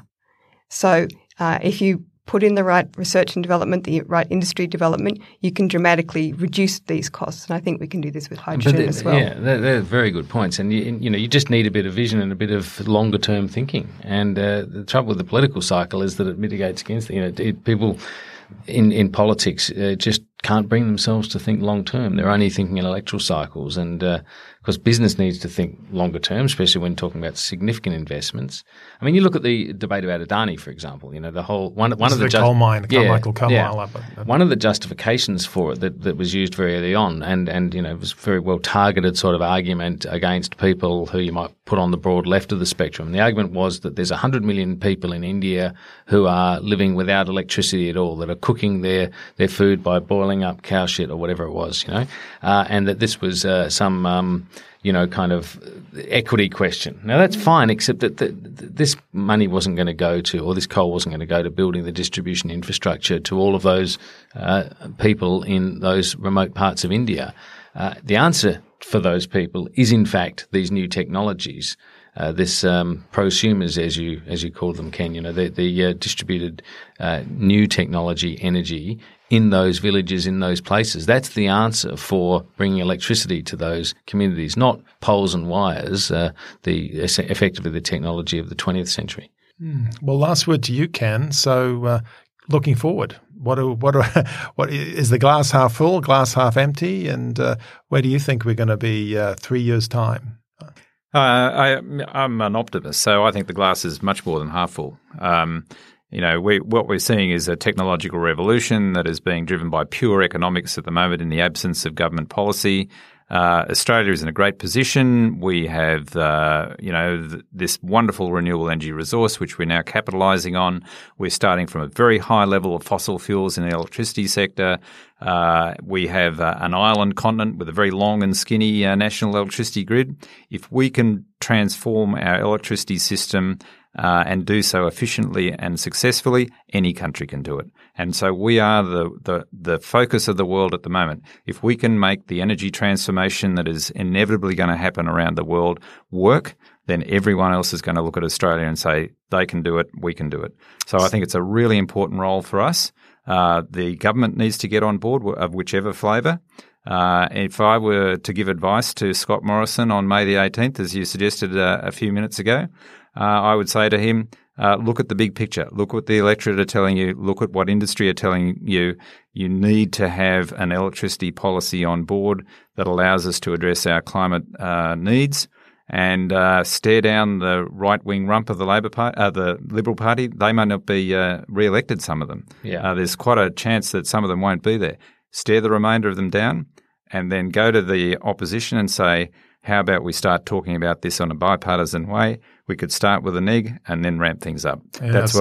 So if you put in the right research and development, the right industry development, you can dramatically reduce these costs. And I think we can do this with hydrogen as well. Yeah, they're very good points. And, you just need a bit of vision and a bit of longer-term thinking. And the trouble with the political cycle is that it mitigates against people in politics just can't bring themselves to think long term. They're only thinking in electoral cycles, and because business needs to think longer term, especially when talking about significant investments. I mean, you look at the debate about Adani, for example. The whole one of the coal mine, Carmichael Carmine. Yeah. One of the justifications for it that was used very early on, and it was very well targeted sort of argument against people who you might put on the broad left of the spectrum. The argument was that there's 100 million people in India who are living without electricity at all, that are cooking their food by boiling up cow shit or whatever it was, and that this was some, kind of equity question. Now, that's fine, except that this money wasn't going to go to, or this coal wasn't going to go to building the distribution infrastructure to all of those people in those remote parts of India. The answer for those people is, in fact, these new technologies. This prosumers, as you call them, Ken, the distributed new technology energy in those villages, in those places. That's the answer for bringing electricity to those communities, not poles and wires, effectively the technology of the 20th century. Well, last word to you, Ken. So looking forward, what is the glass half full, glass half empty, and where do you think we're going to be 3 years' time? I'm an optimist, so I think the glass is much more than half full. What we're seeing is a technological revolution that is being driven by pure economics at the moment in the absence of government policy. Australia is in a great position. We have, this wonderful renewable energy resource, which we're now capitalising on. We're starting from a very high level of fossil fuels in the electricity sector. We have an island continent with a very long and skinny national electricity grid. If we can transform our electricity system and do so efficiently and successfully, any country can do it. And so we are the focus of the world at the moment. If we can make the energy transformation that is inevitably going to happen around the world work, then everyone else is going to look at Australia and say, they can do it, we can do it. So I think it's a really important role for us. The government needs to get on board of whichever flavour. If I were to give advice to Scott Morrison on May the 18th, as you suggested a few minutes ago, I would say to him, look at the big picture. Look what the electorate are telling you. Look at what industry are telling you. You need to have an electricity policy on board that allows us to address our climate needs, and stare down the right-wing rump of the the Liberal Party. They may not be re-elected, some of them. Yeah. There's quite a chance that some of them won't be there. Stare the remainder of them down, and then go to the opposition and say, how about we start talking about this on a bipartisan way? We could start with a neg and then ramp things up. Yeah, that's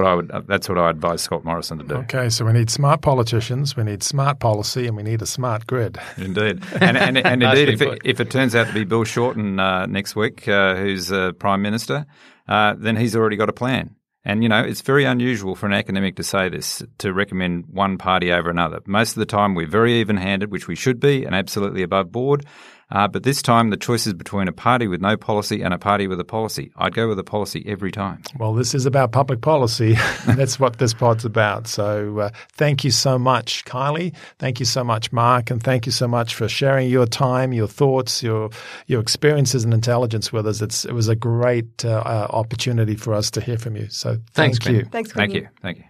what I advise Scott Morrison to do. Okay, so we need smart politicians, we need smart policy, and we need a smart grid. Indeed. And indeed, if it turns out to be Bill Shorten next week, who's Prime Minister, then he's already got a plan. And, it's very unusual for an academic to say this, to recommend one party over another. Most of the time we're very even-handed, which we should be, and absolutely above board. But this time, the choice is between a party with no policy and a party with a policy. I'd go with a policy every time. Well, this is about public policy. That's what this pod's about. So thank you so much, Kylie. Thank you so much, Mark. And thank you so much for sharing your time, your thoughts, your experiences and intelligence with us. It was a great opportunity for us to hear from you. So thank you. Thanks, Quentin. Thank you.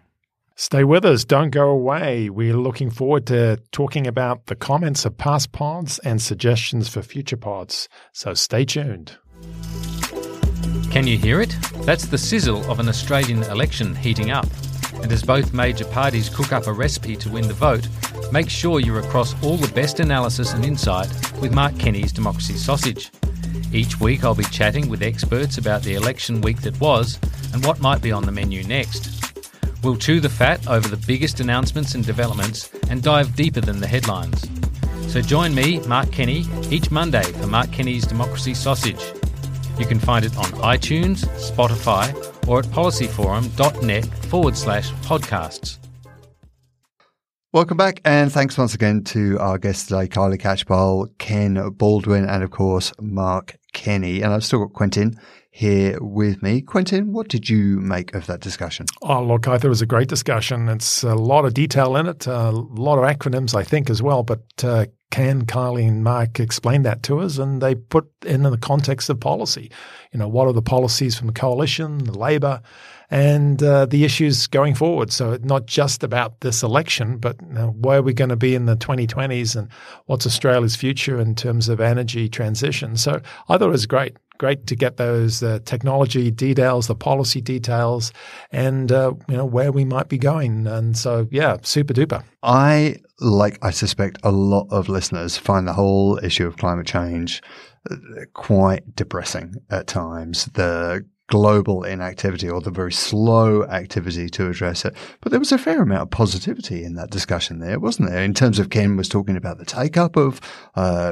Stay with us. Don't go away. We're looking forward to talking about the comments of past pods and suggestions for future pods. So stay tuned. Can you hear it? That's the sizzle of an Australian election heating up. And as both major parties cook up a recipe to win the vote, make sure you're across all the best analysis and insight with Mark Kenny's Democracy Sausage. Each week I'll be chatting with experts about the election week that was and what might be on the menu next. We'll chew the fat over the biggest announcements and developments and dive deeper than the headlines. So join me, Mark Kenny, each Monday for Mark Kenny's Democracy Sausage. You can find it on iTunes, Spotify, or at policyforum.net/podcasts. Welcome back, and thanks once again to our guests today, Kylie Catchpole, Ken Baldwin, and of course, Mark Kenny. And I've still got Quentin here with me. Quentin, what did you make of that discussion? Oh, look, I thought it was a great discussion. It's a lot of detail in it, a lot of acronyms, I think, as well. But Ken, Kylie and Mark explained that to us, and they put in the context of policy. What are the policies from the coalition, the Labor, and the issues going forward. So not just about this election, but where are we going to be in the 2020s and what's Australia's future in terms of energy transition. So I thought it was great. Great to get those technology details, the policy details, and where we might be going. And so, yeah, super duper. I suspect a lot of listeners find the whole issue of climate change quite depressing at times. The global inactivity or the very slow activity to address it. But there was a fair amount of positivity in that discussion there, wasn't there? In terms of Ken was talking about the take-up of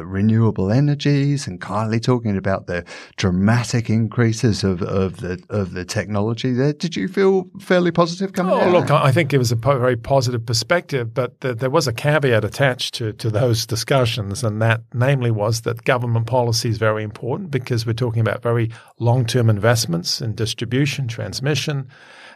renewable energies, and Kylie talking about the dramatic increases of the technology there. Did you feel fairly positive coming out? Look, I think it was a very positive perspective, but there was a caveat attached to those discussions, and that namely was that government policy is very important because we're talking about very long-term investments in distribution, transmission,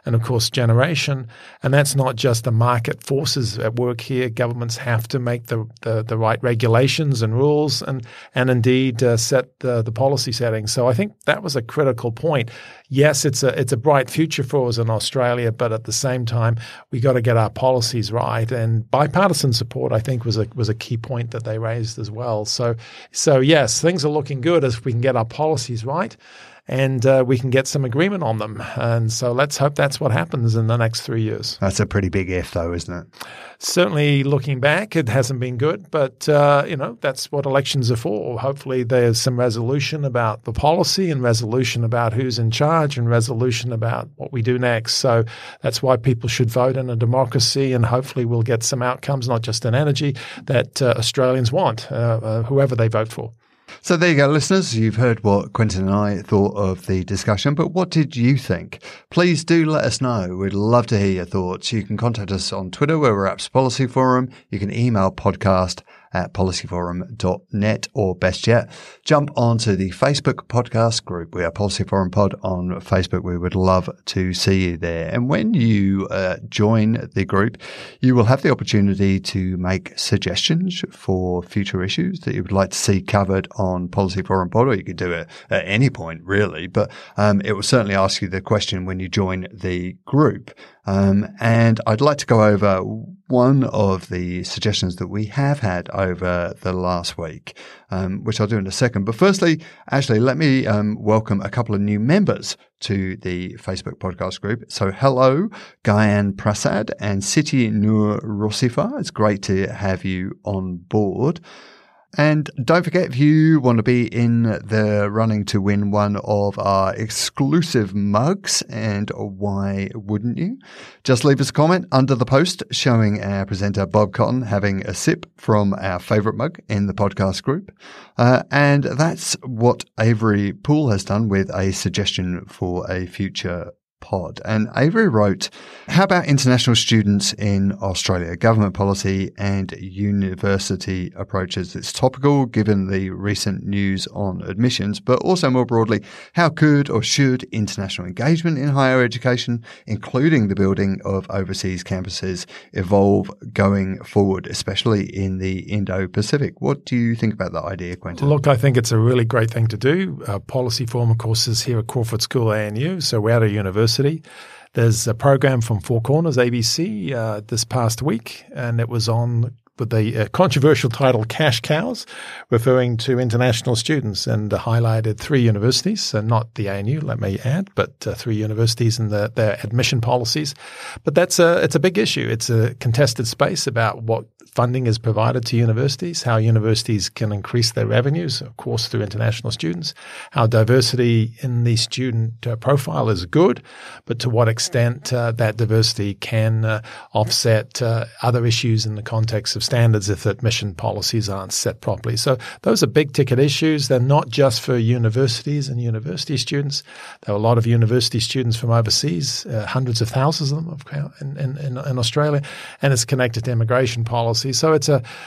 and of course generation. And that's not just the market forces at work here. Governments have to make the right regulations and rules and indeed set the policy setting. So I think that was a critical point. Yes, it's a bright future for us in Australia, but at the same time, we got to get our policies right. And bipartisan support, I think, was a key point that they raised as well. So yes, things are looking good as we can get our policies right. and we can get some agreement on them. And so let's hope that's what happens in the next 3 years. That's a pretty big if though, isn't it? Certainly looking back, it hasn't been good, but you know, that's what elections are for. Hopefully there's some resolution about the policy and resolution about who's in charge and resolution about what we do next. So that's why people should vote in a democracy, and hopefully we'll get some outcomes, not just in energy, that Australians want, whoever they vote for. So there you go, listeners. You've heard what Quentin and I thought of the discussion, but what did you think? Please do let us know. We'd love to hear your thoughts. You can contact us on Twitter, where we're at Policy Forum. You can email podcast@policyforum.net, or best yet, jump onto the Facebook podcast group. We are Policy Forum Pod on Facebook. We would love to see you there. And when you join the group, you will have the opportunity to make suggestions for future issues that you would like to see covered on Policy Forum Pod, or you could do it at any point, really. But it will certainly ask you the question when you join the group. And I'd like to go over one of the suggestions that we have had over the last week, which I'll do in a second. But firstly, actually, let me welcome a couple of new members to the Facebook podcast group. So hello, Gayan Prasad and Siti Noor Rosifa. It's great to have you on board. And don't forget, if you want to be in the running to win one of our exclusive mugs, and why wouldn't you? Just leave us a comment under the post showing our presenter Bob Cotton having a sip from our favourite mug in the podcast group. And that's what Avery Poole has done with a suggestion for a future pod. And Avery wrote, how about international students in Australia, government policy and university approaches? It's topical given the recent news on admissions, but also more broadly, how could or should international engagement in higher education, including the building of overseas campuses, evolve going forward, especially in the Indo-Pacific? What do you think about that idea, Quentin? Look, I think it's a really great thing to do. Policy former courses here at Crawford School, ANU, so we're at a university. There's a program from Four Corners, ABC, this past week, and it was on with the controversial title Cash Cows, referring to international students, and highlighted three universities, and not the ANU, let me add, but three universities and their admission policies. But it's a big issue. It's a contested space about what funding is provided to universities, how universities can increase their revenues, of course, through international students, how diversity in the student profile is good, but to what extent that diversity can offset other issues in the context of standards if admission policies aren't set properly. So those are big ticket issues. They're not just for universities and university students. There are a lot of university students from overseas, hundreds of thousands of them in Australia, and it's connected to immigration policy. So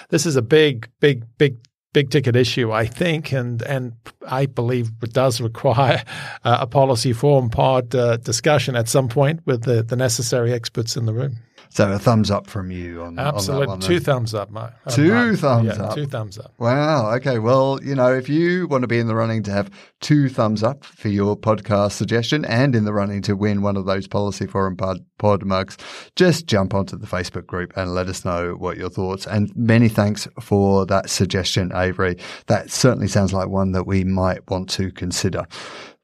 this is a big ticket issue, I think, and I believe it does require a policy forum pod discussion at some point with the necessary experts in the room. So a thumbs up from you on, absolutely. On that one. Two thumbs up, Mark. Two thumbs up. Wow. Okay. Well, you know, if you want to be in the running to have two thumbs up for your podcast suggestion and in the running to win one of those Policy Forum pod mugs, just jump onto the Facebook group and let us know what your thoughts. And many thanks for that suggestion, Avery. That certainly sounds like one that we might want to consider.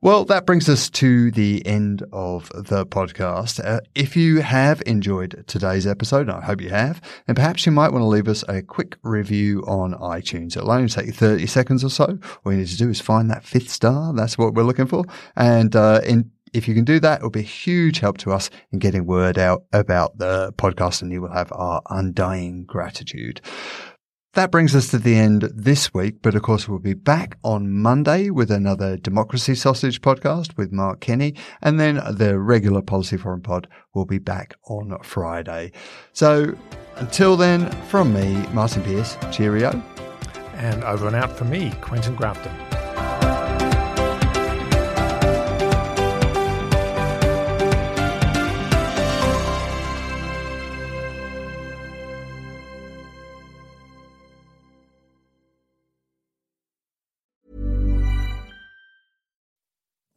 Well, that brings us to the end of the podcast. If you have enjoyed today's episode, and I hope you have, and perhaps you might want to leave us a quick review on iTunes. It'll only take you 30 seconds or so. All you need to do is find that 5th star. That's what we're looking for. And if you can do that, it'll be a huge help to us in getting word out about the podcast, and you will have our undying gratitude. That brings us to the end this week, but of course we'll be back on Monday with another Democracy Sausage podcast with Mark Kenny, and then the regular Policy Forum pod will be back on Friday. So until then, from me, Martin Pearce, cheerio. And over and out from me, Quentin Grafton.